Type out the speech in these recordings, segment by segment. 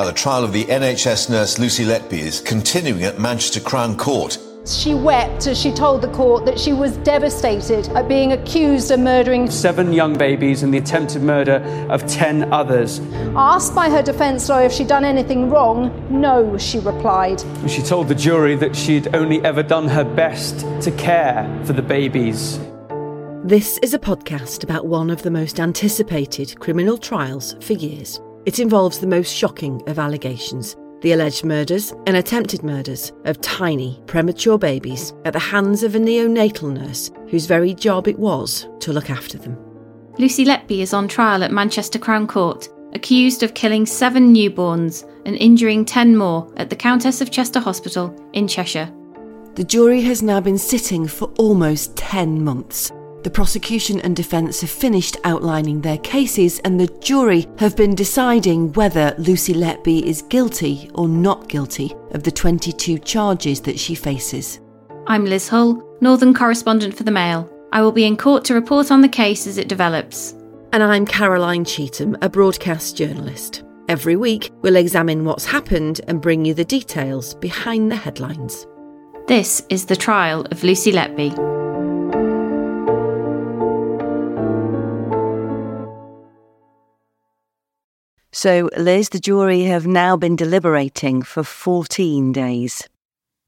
Now, the trial of the NHS nurse Lucy Letby is continuing at Manchester Crown Court. She wept as she told the court that she was devastated at being accused of murdering 7 young babies and the attempted murder of 10 others. Asked by her defence lawyer if she'd done anything wrong, no, she replied. She told the jury that she'd only ever done her best to care for the babies. This is a podcast about one of the most anticipated criminal trials for years. It involves the most shocking of allegations, the alleged murders and attempted murders of tiny, premature babies at the hands of a neonatal nurse whose very job it was to look after them. Lucy Letby is on trial at Manchester Crown Court, accused of killing 7 newborns and injuring 10 more at the Countess of Chester Hospital in Cheshire. The jury has now been sitting for almost 10 months. The prosecution and defence have finished outlining their cases, and the jury have been deciding whether Lucy Letby is guilty or not guilty of the 22 charges that she faces. I'm Liz Hull, Northern correspondent for The Mail. I will be in court to report on the case as it develops. And I'm Caroline Cheatham, a broadcast journalist. Every week, we'll examine what's happened and bring you the details behind the headlines. This is the trial of Lucy Letby. So, Liz, the jury have now been deliberating for 14 days.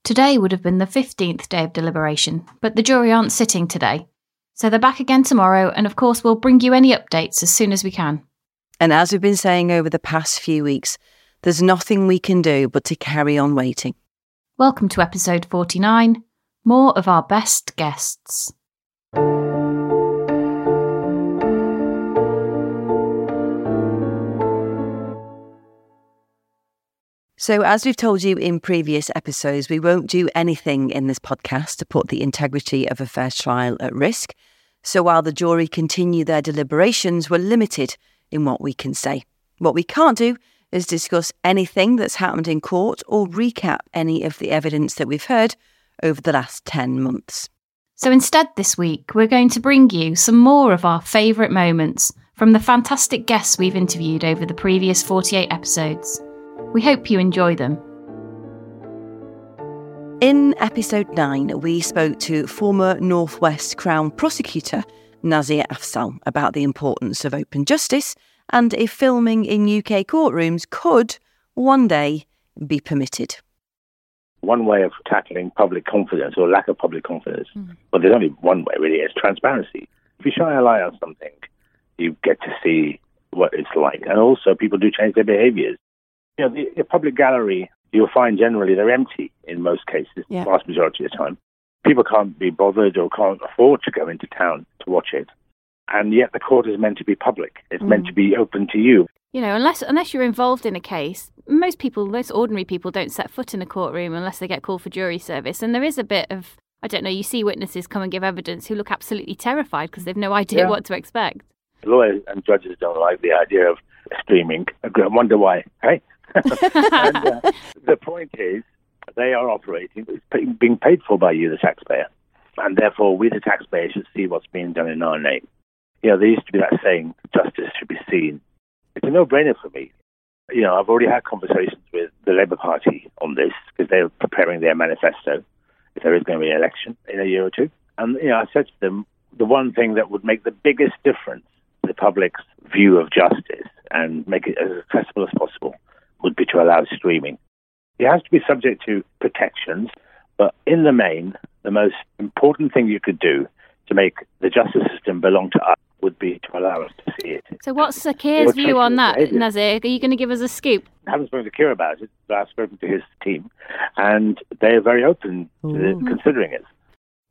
Today would have been the 15th day of deliberation, but the jury aren't sitting today. So they're back again tomorrow, and of course we'll bring you any updates as soon as we can. And as we've been saying over the past few weeks, there's nothing we can do but to carry on waiting. Welcome to episode 49, more of our best guests. So as we've told you in previous episodes, we won't do anything in this podcast to put the integrity of a fair trial at risk. So while the jury continue their deliberations, we're limited in what we can say. What we can't do is discuss anything that's happened in court or recap any of the evidence that we've heard over the last 10 months. So instead this week, we're going to bring you some more of our favourite moments from the fantastic guests we've interviewed over the previous 48 episodes. We hope you enjoy them. In episode 9, we spoke to former North West Crown prosecutor Nazir Afsal about the importance of open justice and if filming in UK courtrooms could one day be permitted. One way of tackling public confidence or lack of public confidence, well, there's only one way really, it's transparency. If you shine a light on something, you get to see what it's like. And also people do change their behaviours. You know, the public gallery, you'll find generally they're empty in most cases, the vast majority of the time. People can't be bothered or can't afford to go into town to watch it. And yet the court is meant to be public. It's meant to be open to you. You know, unless you're involved in a case, most ordinary people don't set foot in a courtroom unless they get called for jury service. And there is a bit of I don't know, you see witnesses come and give evidence who look absolutely terrified because they've no idea what to expect. Lawyers and judges don't like the idea of streaming. I wonder why, hey? And the point is, they are operating, it's being paid for by you, the taxpayer. And therefore, we, the taxpayer, should see what's being done in our name. You know, there used to be that saying, justice should be seen. It's a no-brainer for me. You know, I've already had conversations with the Labour Party on this, because they're preparing their manifesto, if there is going to be an election in a year or two. And, you know, I said to them, the one thing that would make the biggest difference to the public's view of justice and make it as accessible as possible would be to allow streaming. It has to be subject to protections, but in the main, the most important thing you could do to make the justice system belong to us would be to allow us to see it. So what's Sir Keir's view on that, Nazir? Are you going to give us a scoop? I haven't spoken to Keir about it, but I've spoken to his team, and they're very open to considering it.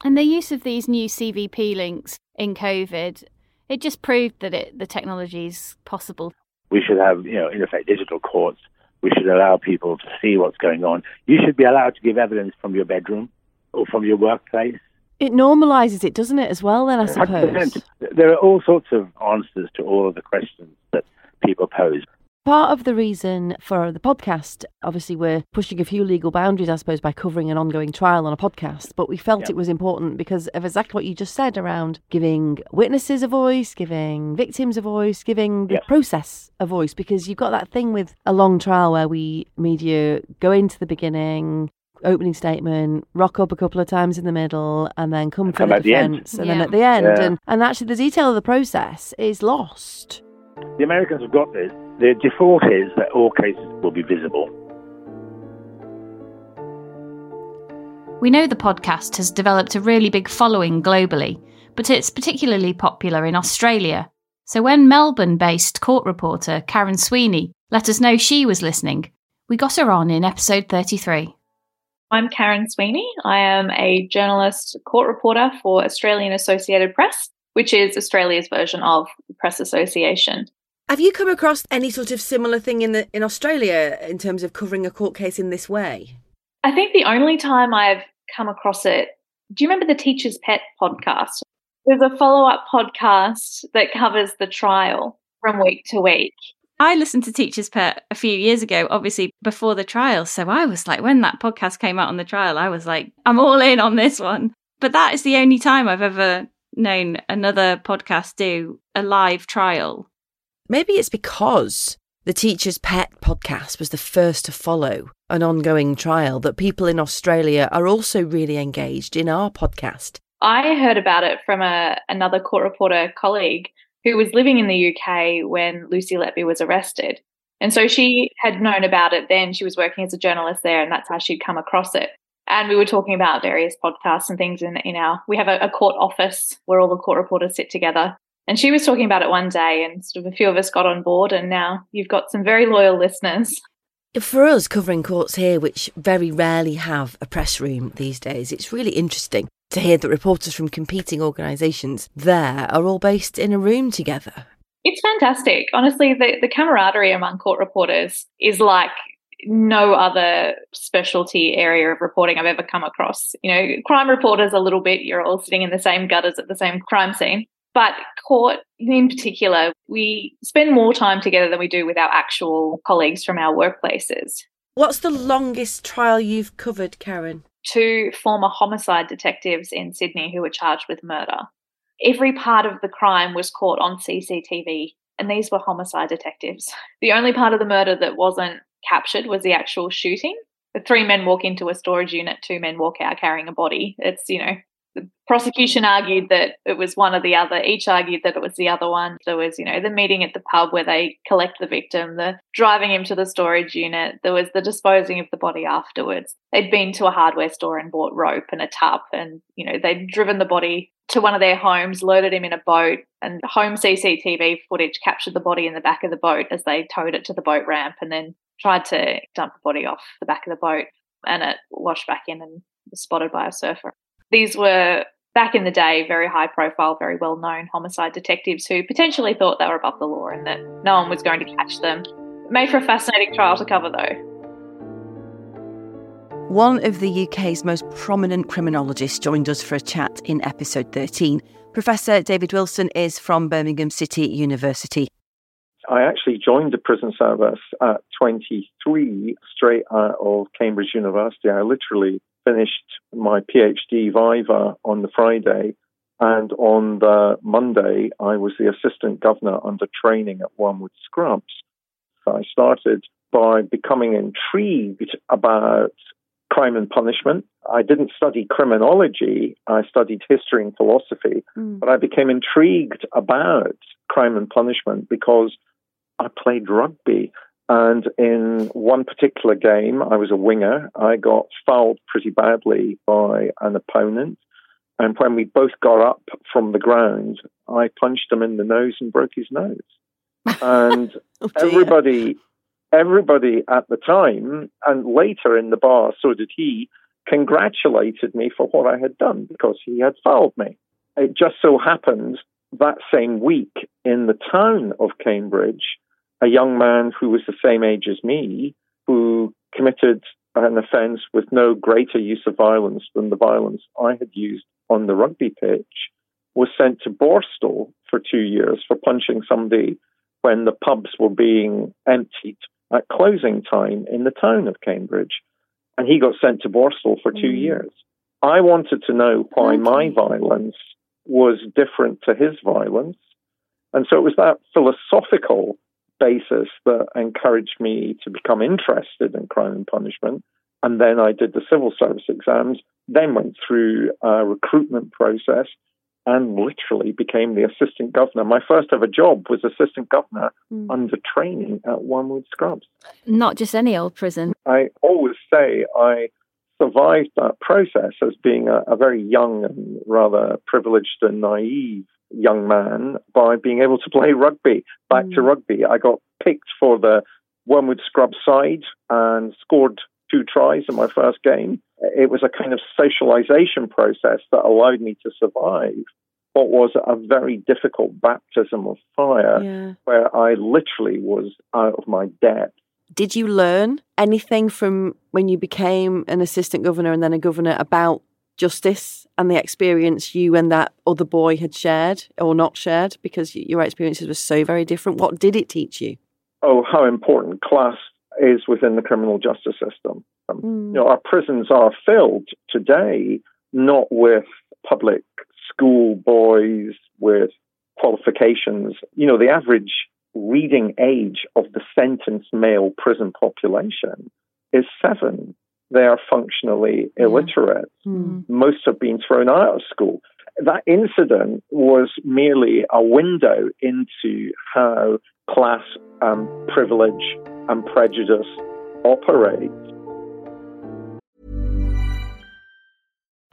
And the use of these new CVP links in COVID, it just proved that the technology is possible. We should have, you know, in effect, digital courts. We should allow people to see what's going on. You should be allowed to give evidence from your bedroom or from your workplace. It normalises it, doesn't it, as well, then, I suppose? 100%. There are all sorts of answers to all of the questions that people pose. Part of the reason for the podcast, obviously we're pushing a few legal boundaries, I suppose, by covering an ongoing trial on a podcast, but we felt it was important because of exactly what you just said around giving witnesses a voice, giving victims a voice, giving the process a voice, because you've got that thing with a long trial where we media go into the beginning, opening statement, rock up a couple of times in the middle, and then come to the defence, and then at the end. And actually the detail of the process is lost. The Americans have got this. The default is that all cases will be visible. We know the podcast has developed a really big following globally, but it's particularly popular in Australia. So when Melbourne-based court reporter Karen Sweeney let us know she was listening, we got her on in episode 33. I'm Karen Sweeney. I am a journalist, court reporter for Australian Associated Press, which is Australia's version of the Press Association. Have you come across any sort of similar thing in Australia in terms of covering a court case in this way? I think the only time I've come across it, do you remember the Teacher's Pet podcast? There's a follow-up podcast that covers the trial from week to week. I listened to Teacher's Pet a few years ago, obviously before the trial. So I was like, when that podcast came out on the trial, I was like, I'm all in on this one. But that is the only time I've ever known another podcast do a live trial. Maybe it's because the Teacher's Pet podcast was the first to follow an ongoing trial that people in Australia are also really engaged in our podcast. I heard about it from another court reporter colleague who was living in the UK when Lucy Letby was arrested. And so she had known about it then. She was working as a journalist there, and that's how she'd come across it. And we were talking about various podcasts and things in our... We have a court office where all the court reporters sit together. And she was talking about it one day, and sort of a few of us got on board, and now you've got some very loyal listeners. For us, covering courts here, which very rarely have a press room these days, it's really interesting to hear that reporters from competing organisations there are all based in a room together. It's fantastic. Honestly, the camaraderie among court reporters is like no other specialty area of reporting I've ever come across. You know, crime reporters a little bit, you're all sitting in the same gutters at the same crime scene. But court in particular, we spend more time together than we do with our actual colleagues from our workplaces. What's the longest trial you've covered, Karen? 2 former homicide detectives in Sydney who were charged with murder. Every part of the crime was caught on CCTV, and these were homicide detectives. The only part of the murder that wasn't captured was the actual shooting. The 3 men walk into a storage unit, 2 men walk out carrying a body. It's, you know, the prosecution argued that it was one or the other. Each argued that it was the other one. There was, you know, the meeting at the pub where they collect the victim, the driving him to the storage unit. There was the disposing of the body afterwards. They'd been to a hardware store and bought rope and a tarp, and, you know, they'd driven the body to one of their homes, loaded him in a boat, and home CCTV footage captured the body in the back of the boat as they towed it to the boat ramp and then tried to dump the body off the back of the boat, and it washed back in and was spotted by a surfer. These were, back in the day, very high-profile, very well-known homicide detectives who potentially thought they were above the law and that no one was going to catch them. It made for a fascinating trial to cover, though. One of the UK's most prominent criminologists joined us for a chat in episode 13. Professor David Wilson is from Birmingham City University. I actually joined the prison service at 23, straight out of Cambridge University. I literally finished my PhD viva on the Friday, and on the Monday, I was the assistant governor under training at Wormwood Scrubs. I started by becoming intrigued about crime and punishment. I didn't study criminology. I studied history and philosophy, but I became intrigued about crime and punishment because I played rugby. And in one particular game, I was a winger. I got fouled pretty badly by an opponent. And when we both got up from the ground, I punched him in the nose and broke his nose. And everybody at the time, and later in the bar, so did he, congratulated me for what I had done because he had fouled me. It just so happened that same week in the town of Cambridge, a young man who was the same age as me, who committed an offence with no greater use of violence than the violence I had used on the rugby pitch, was sent to Borstal for 2 years for punching somebody when the pubs were being emptied at closing time in the town of Cambridge. And he got sent to Borstal for 2 years. I wanted to know why my violence was different to his violence. And so it was that philosophical basis that encouraged me to become interested in crime and punishment. And then I did the civil service exams, then went through a recruitment process and literally became the assistant governor. My first ever job was assistant governor under training at Wormwood Scrubs. Not just any old prison. I always say I survived that process as being a very young and rather privileged and naive young man by being able to play rugby, back to rugby. I got picked for the Wormwood Scrubs side and scored 2 tries in my first game. It was a kind of socialization process that allowed me to survive what was a very difficult baptism of fire, where I literally was out of my depth. Did you learn anything from when you became an assistant governor and then a governor about justice and the experience you and that other boy had shared or not shared, because your experiences were so very different? What did it teach you? Oh, how important class is within the criminal justice system. You know, our prisons are filled today not with public school boys with qualifications. You know, the average reading age of the sentenced male prison population is 7. They are functionally illiterate. Most have been thrown out of school. That incident was merely a window into how class and privilege and prejudice operate.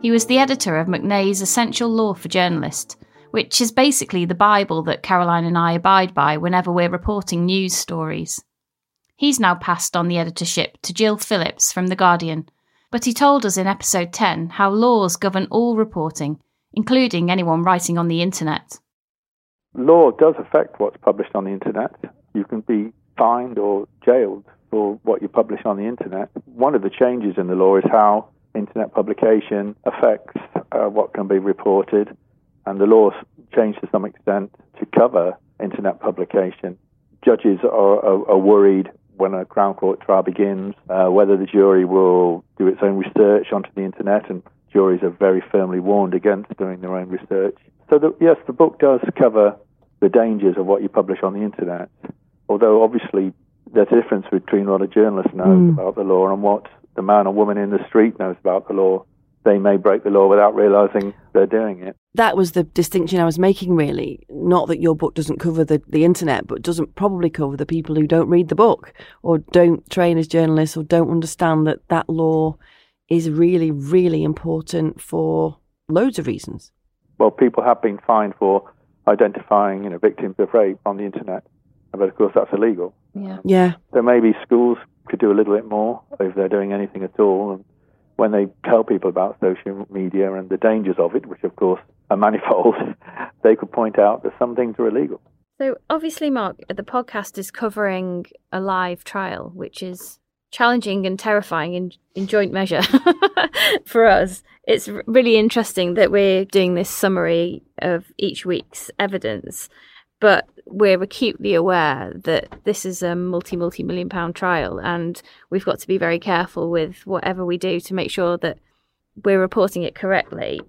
he was the editor of McNae's Essential Law for Journalists, which is basically the Bible that Caroline and I abide by whenever we're reporting news stories. He's now passed on the editorship to Jill Phillips from The Guardian, but he told us in episode 10 how laws govern all reporting, including anyone writing on the internet. Law does affect what's published on the internet. You can be fined or jailed for what you publish on the internet. One of the changes in the law is how internet publication affects what can be reported, and the law changed to some extent to cover internet publication. Judges are worried when a Crown Court trial begins whether the jury will do its own research onto the internet, and juries are very firmly warned against doing their own research. So, yes, the book does cover the dangers of what you publish on the internet. Although, obviously, there's a difference between what a journalist knows about the law and what the man or woman in the street knows about the law. They may break the law without realising they're doing it. That was the distinction I was making, really. Not that your book doesn't cover the internet, but doesn't probably cover the people who don't read the book or don't train as journalists or don't understand that that law is really, really important for loads of reasons. Well, people have been fined for identifying, victims of rape on the internet. But, of course, that's illegal. Yeah. So maybe schools could do a little bit more if they're doing anything at all. And when they tell people about social media and the dangers of it, which, of course, are manifold, they could point out that some things are illegal. So, obviously, Mark, the podcast is covering a live trial, which is challenging and terrifying in joint measure for us. It's really interesting that we're doing this summary of each week's evidence, but we're acutely aware that this is a multi-million pound trial, and we've got to be very careful with whatever we do to make sure that we're reporting it correctly.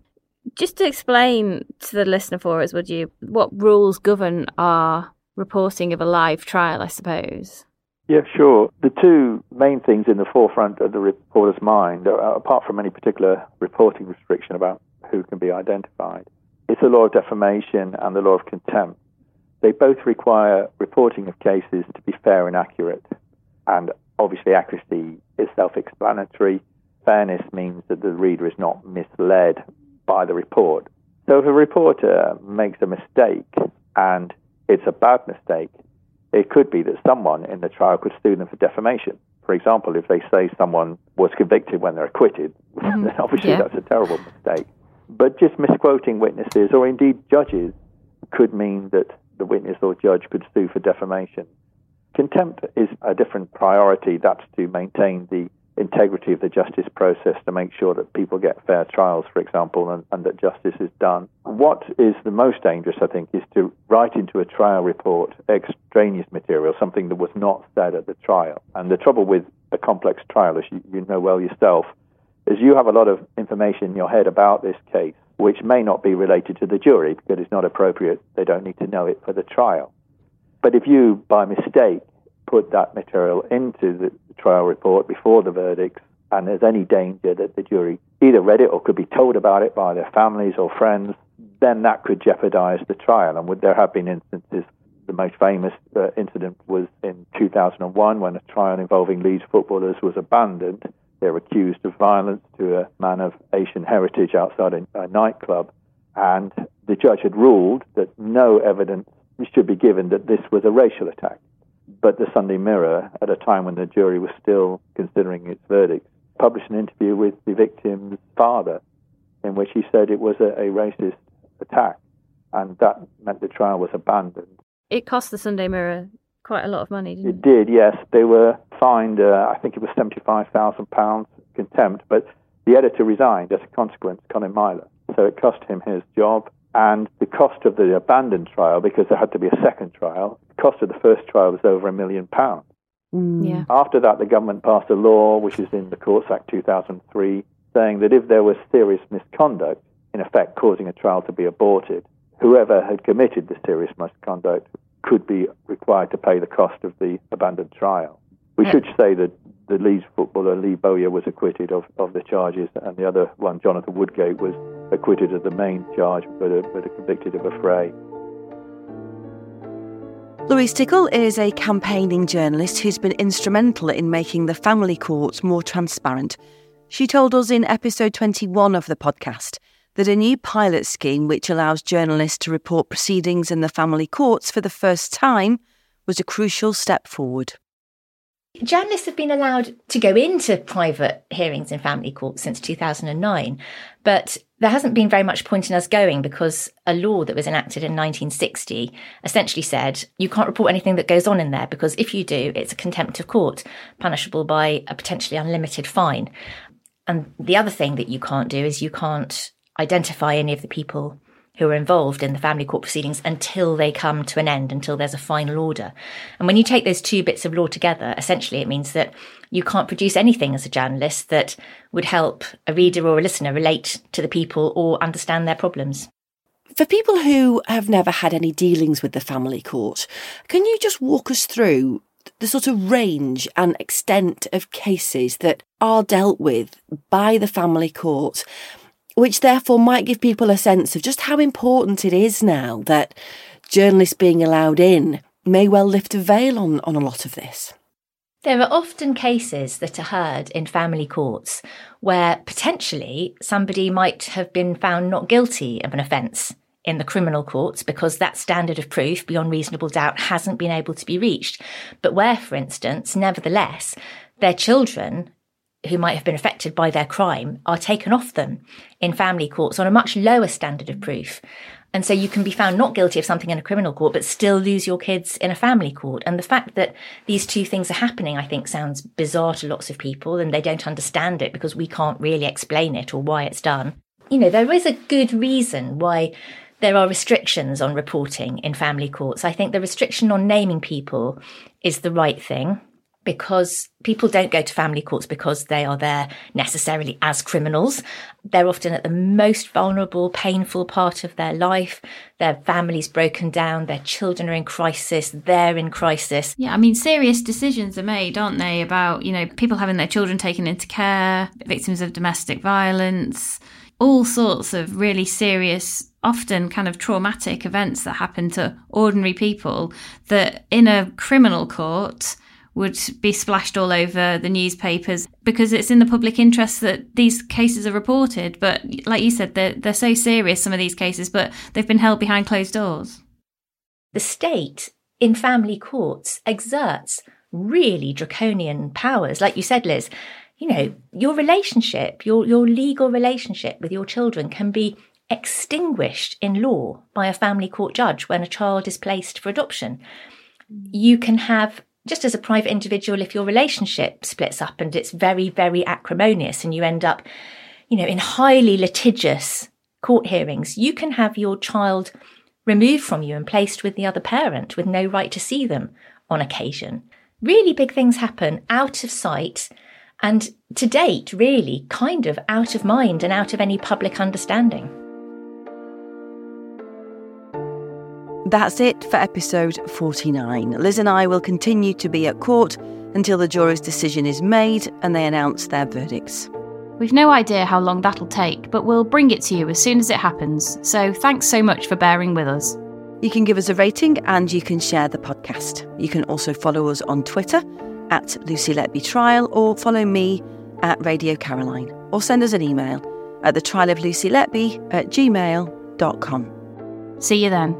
Just to explain to the listener for us, would you, what rules govern our reporting of a live trial, I suppose? Yeah, sure. The two main things in the forefront of the reporter's mind, apart from any particular reporting restriction about who can be identified, is the law of defamation and the law of contempt. They both require reporting of cases to be fair and accurate. And obviously accuracy is self-explanatory. Fairness means that the reader is not misled by the report. So if a reporter makes a mistake, and it's a bad mistake, it could be that someone in the trial could sue them for defamation. For example, if they say someone was convicted when they're acquitted, then obviously that's a terrible mistake. But just misquoting witnesses or indeed judges could mean that the witness or judge could sue for defamation. Contempt is a different priority. That's to maintain the integrity of the justice process, to make sure that people get fair trials, for example, and that justice is done. What is the most dangerous, I think, is to write into a trial report extraneous material, something that was not said at the trial. And the trouble with a complex trial, as you know well yourself, is you have a lot of information in your head about this case, which may not be related to the jury because it's not appropriate. They don't need to know it for the trial. But if you, by mistake, put that material into the trial report before the verdicts, and there's any danger that the jury either read it or could be told about it by their families or friends, then that could jeopardize the trial. And there have been instances. The most famous incident was in 2001 when a trial involving Leeds footballers was abandoned. They were accused of violence to a man of Asian heritage outside a nightclub, and the judge had ruled that no evidence should be given that this was a racial attack. But the Sunday Mirror, at a time when the jury was still considering its verdict, published an interview with the victim's father in which he said it was a racist attack, and that meant the trial was abandoned. It cost the Sunday Mirror quite a lot of money, didn't it? It did, yes. They were fined, I think it was £75,000 contempt, but the editor resigned as a consequence, Colin Myler. So it cost him his job, and the cost of the abandoned trial, because there had to be a second trial, the cost of the first trial was over £1 million. Yeah. After that, the government passed a law, which is in the Courts Act 2003, saying that if there was serious misconduct, in effect causing a trial to be aborted, whoever had committed the serious misconduct could be required to pay the cost of the abandoned trial. We should say that the Leeds footballer Lee Bowyer was acquitted of the charges, and the other one, Jonathan Woodgate, was acquitted of the main charge but convicted of a fray. Louise Tickle is a campaigning journalist who's been instrumental in making the family court more transparent. She told us in episode 21 of the podcast that a new pilot scheme which allows journalists to report proceedings in the family courts for the first time was a crucial step forward. Journalists have been allowed to go into private hearings in family courts since 2009, but there hasn't been very much point in us going because a law that was enacted in 1960 essentially said you can't report anything that goes on in there because if you do, it's a contempt of court, punishable by a potentially unlimited fine. And the other thing that you can't do is you can't identify any of the people who are involved in the family court proceedings until they come to an end, until there's a final order. And when you take those two bits of law together, essentially it means that you can't produce anything as a journalist that would help a reader or a listener relate to the people or understand their problems. For people who have never had any dealings with the family court, can you just walk us through the sort of range and extent of cases that are dealt with by the family court, which therefore might give people a sense of just how important it is now that journalists being allowed in may well lift a veil on a lot of this? There are often cases that are heard in family courts where potentially somebody might have been found not guilty of an offence in the criminal courts because that standard of proof beyond reasonable doubt hasn't been able to be reached. But where, for instance, nevertheless, their children who might have been affected by their crime are taken off them in family courts on a much lower standard of proof. And so you can be found not guilty of something in a criminal court, but still lose your kids in a family court. And the fact that these two things are happening, I think, sounds bizarre to lots of people, and they don't understand it because we can't really explain it or why it's done. You know, there is a good reason why there are restrictions on reporting in family courts. I think the restriction on naming people is the right thing, because people don't go to family courts because they are there necessarily as criminals. They're often at the most vulnerable, painful part of their life. Their family's broken down. Their children are in crisis. They're in crisis. Yeah, I mean, serious decisions are made, aren't they, about, you know, people having their children taken into care, victims of domestic violence, all sorts of really serious, often kind of traumatic events that happen to ordinary people that in a criminal court would be splashed all over the newspapers because it's in the public interest that these cases are reported. But like you said, they're so serious, some of these cases, but they've been held behind closed doors. The state in family courts exerts really draconian powers. Like you said, Liz, you know, your relationship, your legal relationship with your children can be extinguished in law by a family court judge when a child is placed for adoption. You can have, just as a private individual, if your relationship splits up and it's very, very acrimonious and you end up, you know, in highly litigious court hearings, you can have your child removed from you and placed with the other parent with no right to see them on occasion. Really big things happen out of sight and, to date, really kind of out of mind and out of any public understanding. That's it for episode 49. Liz and I will continue to be at court until the jury's decision is made and they announce their verdicts. We've no idea how long that'll take, but we'll bring it to you as soon as it happens. So thanks so much for bearing with us. You can give us a rating and you can share the podcast. You can also follow us on Twitter at Lucy Letby Trial, or follow me at Radio Caroline, or send us an email at thetrialoflucyletby@gmail.com. See you then.